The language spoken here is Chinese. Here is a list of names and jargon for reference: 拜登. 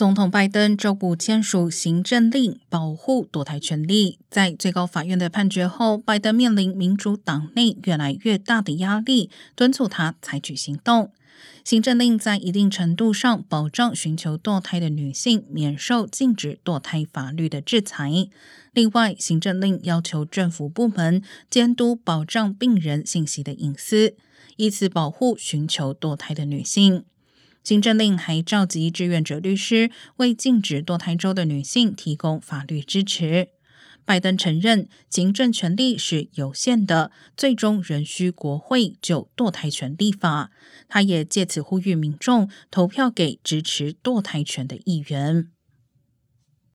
总统拜登周五签署行政令，保护堕胎权利。在最高法院的判决后，拜登面临民主党内越来越大的压力，敦促他采取行动。行政令在一定程度上保障寻求堕胎的女性免受禁止堕胎法律的制裁。另外，行政令要求政府部门监督保障病人信息的隐私，以此保护寻求堕胎的女性。行政令还召集志愿者律师为禁止堕胎州的女性提供法律支持。拜登承认行政权力是有限的，最终仍需国会就堕胎权立法。他也借此呼吁民众投票给支持堕胎权的议员。